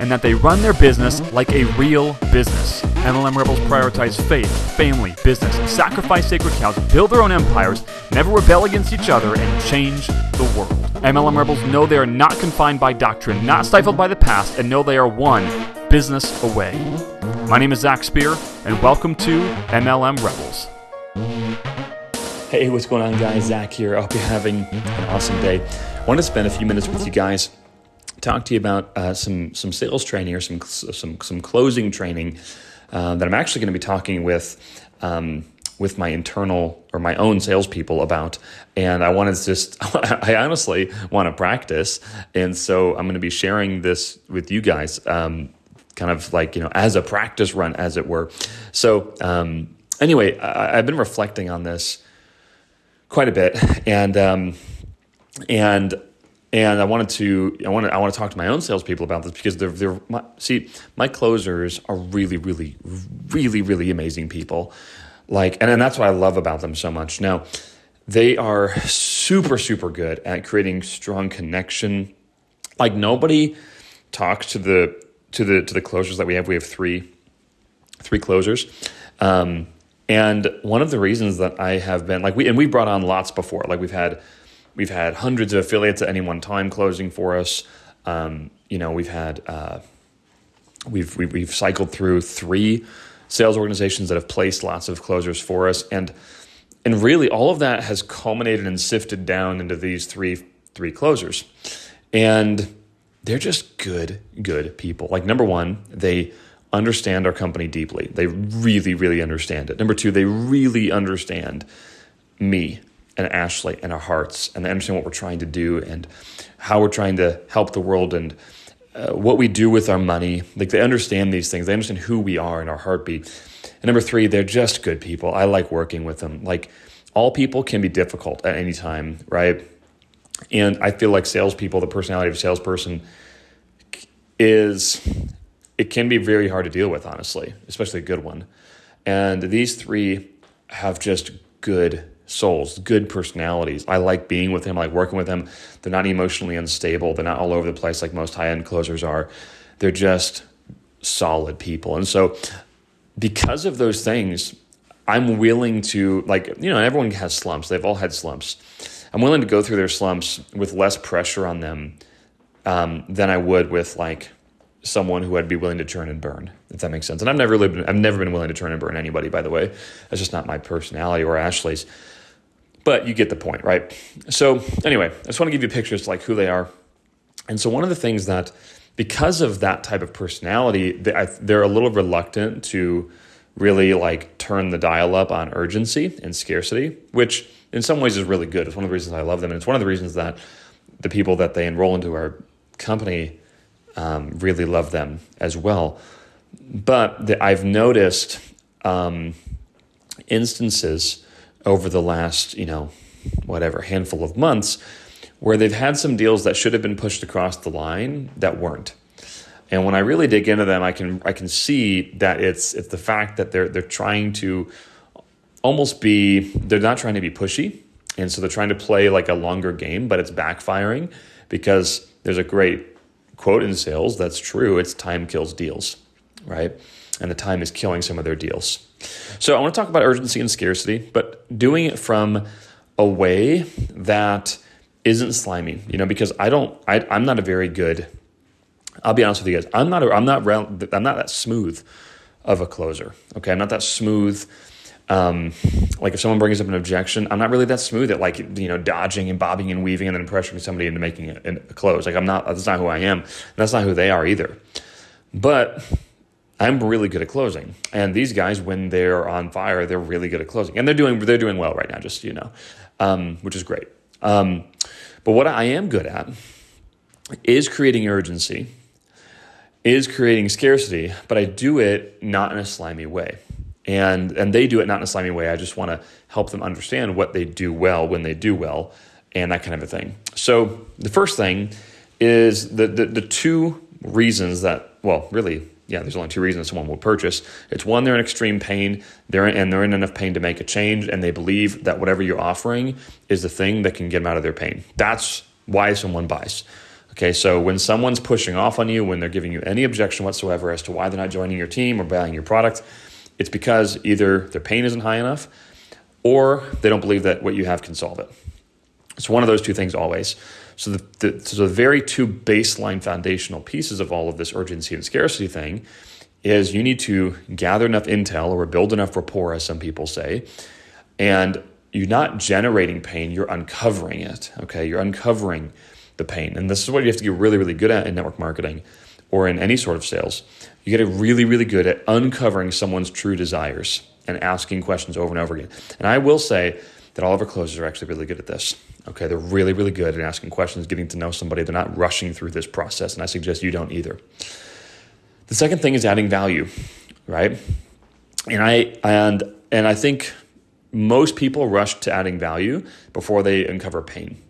and that they run their business like a real business. MLM Rebels prioritize faith, family, business, sacrifice sacred cows, build their own empires, never rebel against each other, and change the world. MLM Rebels know they are not confined by doctrine, not stifled by the past, and know they are one business away. My name is Zach Spear, and welcome to MLM Rebels. Hey, what's going on, guys? Zach here. I hope you're having an awesome day. I want to spend a few minutes with you guys, talk to you about some sales training or some closing training that I'm actually going to be talking with my internal or my own salespeople about. And I honestly want to practice. And so I'm going to be sharing this with you guys, kind of like, as a practice run, as it were. So anyway, I've been reflecting on this quite a bit, and I want to talk to my own salespeople about this, because my closers are really amazing people, and that's what I love about them so much. Now, they are super good at creating strong connection. Like, nobody talks to the closers that we have. We have three closers. And one of the reasons that I have been we brought on lots before. We've had hundreds of affiliates at any one time closing for us. We've cycled through three sales organizations that have placed lots of closers for us, and really all of that has culminated and sifted down into these three closers, and they're just good people. Number one, they understand our company deeply. They really understand it. Number two, they really understand me and Ashley and our hearts, and they understand what we're trying to do and how we're trying to help the world, and what we do with our money. They understand these things. They understand who we are and our heartbeat. And number three, they're just good people. I like working with them. All people can be difficult at any time, right? And I feel like salespeople, the personality of a salesperson it can be very hard to deal with, honestly, especially a good one. And these three have just good souls, good personalities. I like being with them. I like working with them. They're not emotionally unstable. They're not all over the place like most high-end closers are. They're just solid people. And so because of those things, I'm willing to, everyone has slumps. They've all had slumps. I'm willing to go through their slumps with less pressure on them than I would with someone who I'd be willing to churn and burn, if that makes sense. And I've never been willing to churn and burn anybody, by the way. That's just not my personality or Ashley's. But you get the point, right? So anyway, I just want to give you pictures to who they are. And so one of the things that, because of that type of personality, they're a little reluctant to really turn the dial up on urgency and scarcity, which in some ways is really good. It's one of the reasons I love them. And it's one of the reasons that the people that they enroll into our company really love them as well. But I've noticed instances over the last, handful of months where they've had some deals that should have been pushed across the line that weren't. And when I really dig into them, I can see that it's the fact that they're trying to they're not trying to be pushy. And so they're trying to play a longer game, but it's backfiring, because there's a great quote in sales that's true. It's time kills deals, right? And the time is killing some of their deals. So I want to talk about urgency and scarcity, but doing it from a way that isn't slimy, because I'm not a very good I'll be honest with you guys. I'm not that smooth of a closer. Okay, I'm not that smooth. Like if someone brings up an objection, I'm not really that smooth at dodging and bobbing and weaving and then pressuring somebody into making a close. That's not who I am. And that's not who they are either. But I'm really good at closing. And these guys, when they're on fire, they're really good at closing. And they're doing well right now, just, which is great. But what I am good at is creating urgency, is creating scarcity, but I do it not in a slimy way. And they do it not in a slimy way. I just want to help them understand what they do well when they do well and that kind of a thing. So the first thing is the two reasons there's only two reasons someone will purchase. It's one, they're in extreme pain, they're in enough pain to make a change, and they believe that whatever you're offering is the thing that can get them out of their pain. That's why someone buys. Okay, so when someone's pushing off on you, when they're giving you any objection whatsoever as to why they're not joining your team or buying your product, it's because either their pain isn't high enough or they don't believe that what you have can solve it. It's one of those two things always. So the very two baseline foundational pieces of all of this urgency and scarcity thing is you need to gather enough intel or build enough rapport, as some people say, and you're not generating pain, you're uncovering it, okay? You're uncovering the pain. And this is what you have to get really, really good at in network marketing or in any sort of sales. You get really, really good at uncovering someone's true desires and asking questions over and over again. And I will say that all of our closers are actually really good at this. Okay, they're really, really good at asking questions, getting to know somebody. They're not rushing through this process, and I suggest you don't either. The second thing is adding value, right? And I think most people rush to adding value before they uncover pain.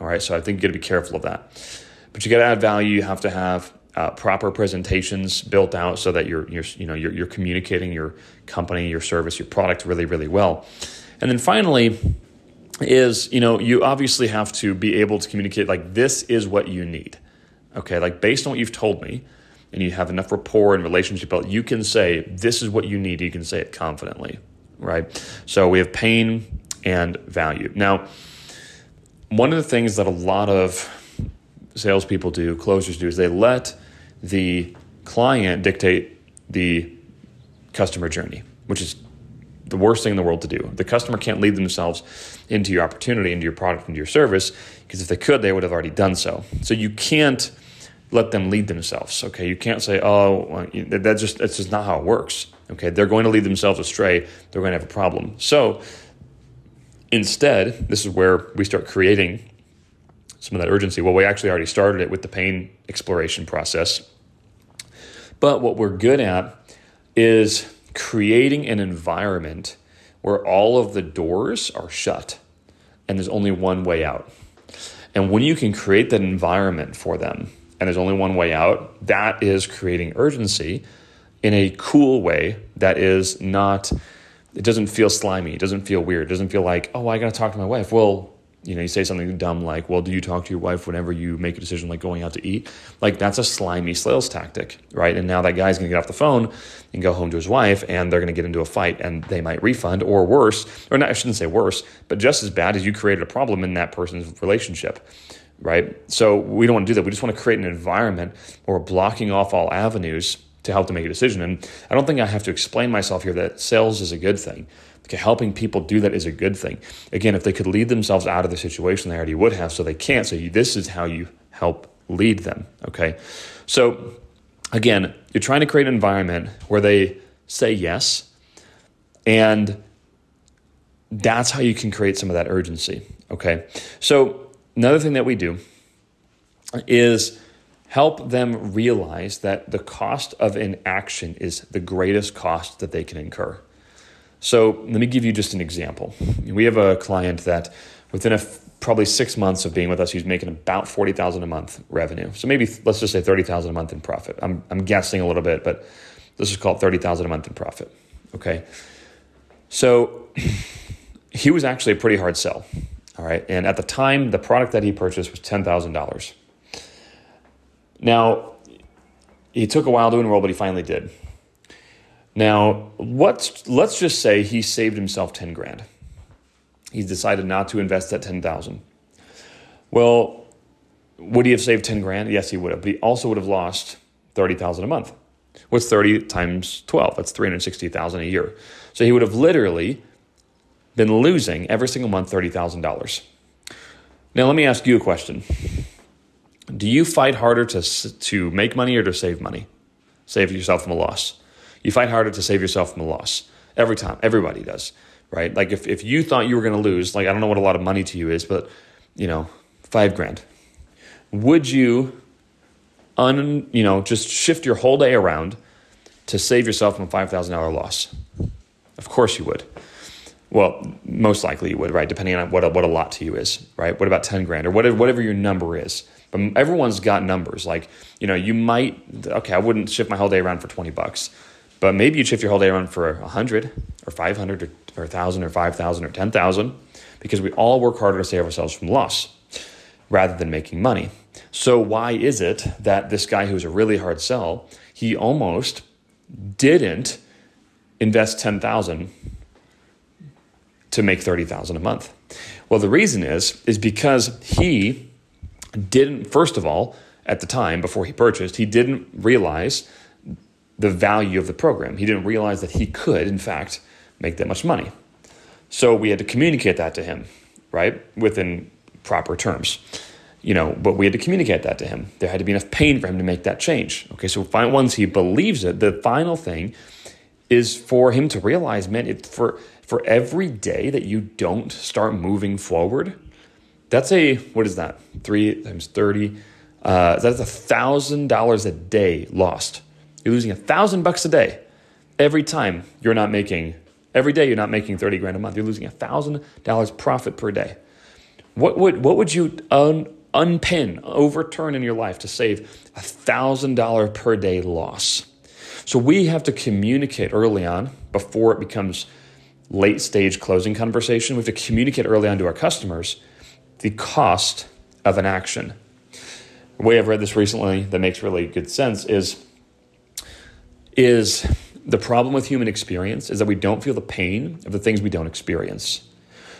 All right, so I think you got to be careful of that. But you got to add value. You have to have proper presentations built out so that you're communicating your company, your service, your product really, really well. And then finally is, you obviously have to be able to communicate like this is what you need. Okay, like based on what you've told me and you have enough rapport and relationship built, you can say this is what you need. You can say it confidently, right? So we have pain and value. Now, one of the things that a lot of salespeople do, closers do, is they let the client dictate the customer journey, which is the worst thing in the world to do. The customer can't lead themselves into your opportunity, into your product, into your service, because if they could, they would have already done so. So you can't let them lead themselves, okay? You can't say, that's just not how it works, okay? They're going to lead themselves astray. They're going to have a problem. So instead, this is where we start creating some of that urgency. Well, we actually already started it with the pain exploration process. But what we're good at is creating an environment where all of the doors are shut and there's only one way out. And when you can create that environment for them and there's only one way out, that is creating urgency in a cool way that is not, it doesn't feel slimy, it doesn't feel weird, it doesn't feel like, oh, I got to talk to my wife. Well, you say something dumb like, well, do you talk to your wife whenever you make a decision like going out to eat? Like that's a slimy sales tactic, right? And now that guy's going to get off the phone and go home to his wife and they're going to get into a fight and they might refund or worse, or not, I shouldn't say worse, but just as bad as you created a problem in that person's relationship, right? So we don't want to do that. We just want to create an environment where we're blocking off all avenues to help them make a decision. And I don't think I have to explain myself here that sales is a good thing. Okay, helping people do that is a good thing. Again, if they could lead themselves out of the situation, they already would have, so they can't. So this is how you help lead them, okay? So again, you're trying to create an environment where they say yes, and that's how you can create some of that urgency, okay? So another thing that we do is help them realize that the cost of inaction is the greatest cost that they can incur. So let me give you just an example. We have a client that within probably 6 months of being with us, he's making about $40,000 a month revenue. So maybe let's just say $30,000 a month in profit. I'm guessing a little bit, but let's just call it $30,000 a month in profit, okay? So he was actually a pretty hard sell, all right? And at the time, the product that he purchased was $10,000. Now, he took a while to enroll, but he finally did. Now, let's just say he saved himself $10,000. He's decided not to invest that $10,000. Well, Would he have saved 10 grand? Yes, he would have. But he also would have lost 30,000 a month. What's 30 times 12? That's 360,000 a year. So he would have literally been losing every single month $30,000. Now, let me ask you a question. Do you fight harder to make money or to save money? Save yourself from a loss. You fight harder to save yourself from a loss. Every time. Everybody does, right? Like if you thought you were going to lose, like I don't know what a lot of money to you is, but, you know, $5,000. Would you, just shift your whole day around to save yourself from a $5,000 loss? Of course you would. Well, most likely you would, right? Depending on what a lot to you is, right? What about 10 grand or whatever your number is? But everyone's got numbers. Like, you might, okay, I wouldn't shift my whole day around for $20, but maybe you shift your whole day around for 100 or 500 or 1,000 or 5,000 or 10,000, because we all work harder to save ourselves from loss rather than making money. So why is it that this guy who's a really hard sell, he almost didn't invest 10,000 to make 30,000 a month? Well, the reason is because he didn't, first of all, at the time before he purchased, he didn't realize the value of the program. He didn't realize that he could, in fact, make that much money. So we had to communicate that to him, right? Within proper terms. But we had to communicate that to him. There had to be enough pain for him to make that change. Okay, so once he believes it, the final thing is for him to realize, man, for every day that you don't start moving forward, that's what is that? 3 times 30, that's $1,000 a day lost. You're losing $1,000 a day. Every day you're not making 30 grand a month. You're losing $1,000 profit per day. What would you overturn in your life to save $1,000 per day loss? So we have to communicate early on before it becomes late stage closing conversation. We have to communicate early on to our customers the cost of an action. The way I've read this recently that makes really good sense is the problem with human experience is that we don't feel the pain of the things we don't experience.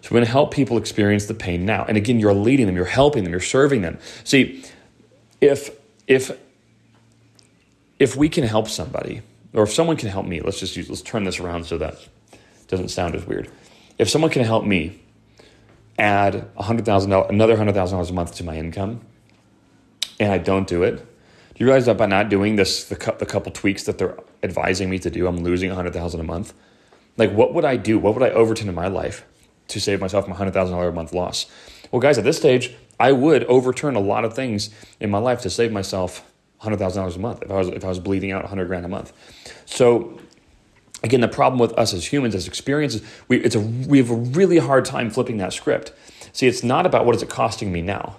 So we're going to help people experience the pain now. And again, you're leading them, you're helping them, you're serving them. See, if we can help somebody, or if someone can help me, let's turn this around so that it doesn't sound as weird. If someone can help me add another $100,000 a month to my income, and I don't do it, do you realize that by not doing this, the couple tweaks that they're advising me to do, I'm losing $100,000 a month? Like, what would I do? What would I overturn in my life to save myself from a $100,000 a month loss? Well, guys, at this stage, I would overturn a lot of things in my life to save myself $100,000 a month if I was bleeding out $100,000 a month. So again, the problem with us as humans, as experiences, we have a really hard time flipping that script. See, it's not about what is it costing me now.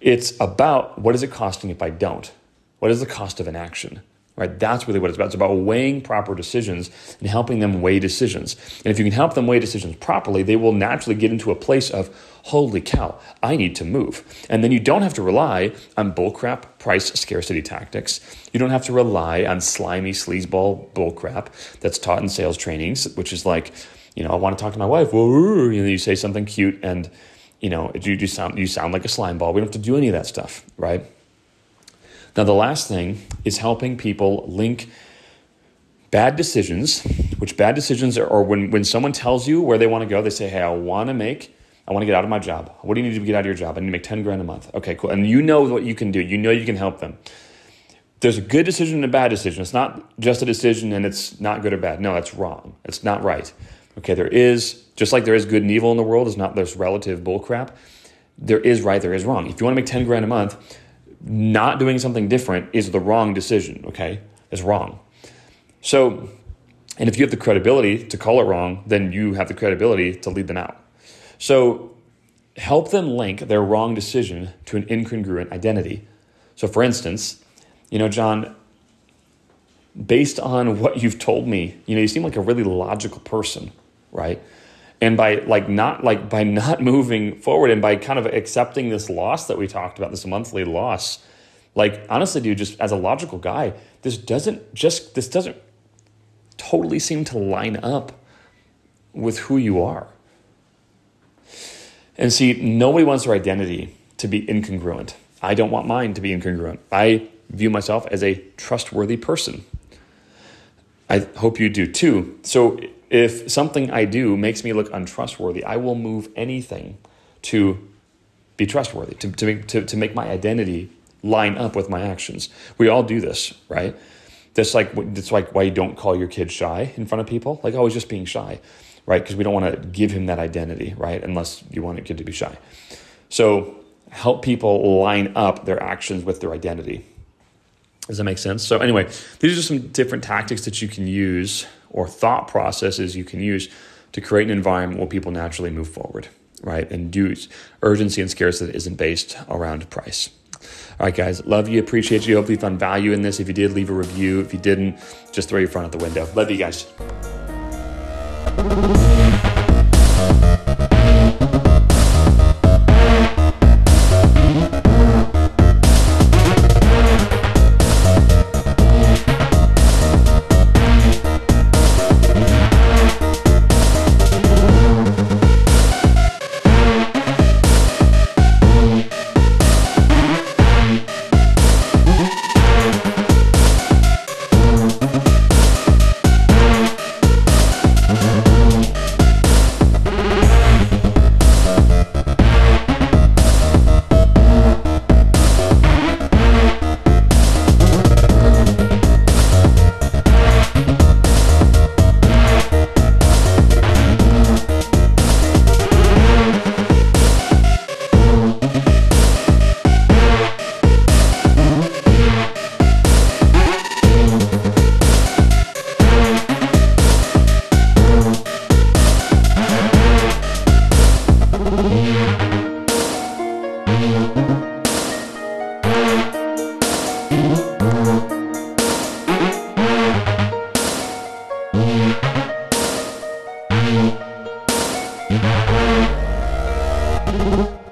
It's about what is it costing if I don't? What is the cost of inaction? Right? That's really what it's about. It's about weighing proper decisions and helping them weigh decisions. And if you can help them weigh decisions properly, they will naturally get into a place of, holy cow, I need to move. And then you don't have to rely on bullcrap price scarcity tactics. You don't have to rely on slimy sleazeball bullcrap that's taught in sales trainings, which is like, I want to talk to my wife. Whoa, you say something cute and, you sound like a slime ball. We don't have to do any of that stuff, right? Now, the last thing is helping people link bad decisions, which bad decisions are when someone tells you where they want to go, they say, hey, I want to get out of my job. What do you need to get out of your job? I need to make 10 grand a month. Okay, cool. And you know what you can do. You know you can help them. There's a good decision and a bad decision. It's not just a decision and it's not good or bad. No, that's wrong. It's not right. Okay, there is, just like there is good and evil in the world, there's relative bullcrap. There is right, there is wrong. If you want to make 10 grand a month, not doing something different is the wrong decision, okay? It's wrong. So, and if you have the credibility to call it wrong, then you have the credibility to lead them out. So help them link their wrong decision to an incongruent identity. So for instance, John, based on what you've told me, you seem like a really logical person, right? And by not moving forward and by kind of accepting this loss that we talked about, this monthly loss, honestly, dude, just as a logical guy, this doesn't totally seem to line up with who you are. And see, nobody wants their identity to be incongruent. I don't want mine to be incongruent. I view myself as a trustworthy person. I hope you do too. So if something I do makes me look untrustworthy, I will move anything to be trustworthy, to make my identity line up with my actions. We all do this, right? That's like why you don't call your kid shy in front of people. Like, oh, he's just being shy, right? Because we don't want to give him that identity, right? Unless you want your kid to be shy. So help people line up their actions with their identity. Does that make sense? So anyway, these are just some different tactics that you can use, or thought processes you can use, to create an environment where people naturally move forward, right? And do urgency and scarcity that isn't based around price. All right, guys, love you, appreciate you. Hopefully you found value in this. If you did, leave a review. If you didn't, just throw your phone out the window. Love you guys.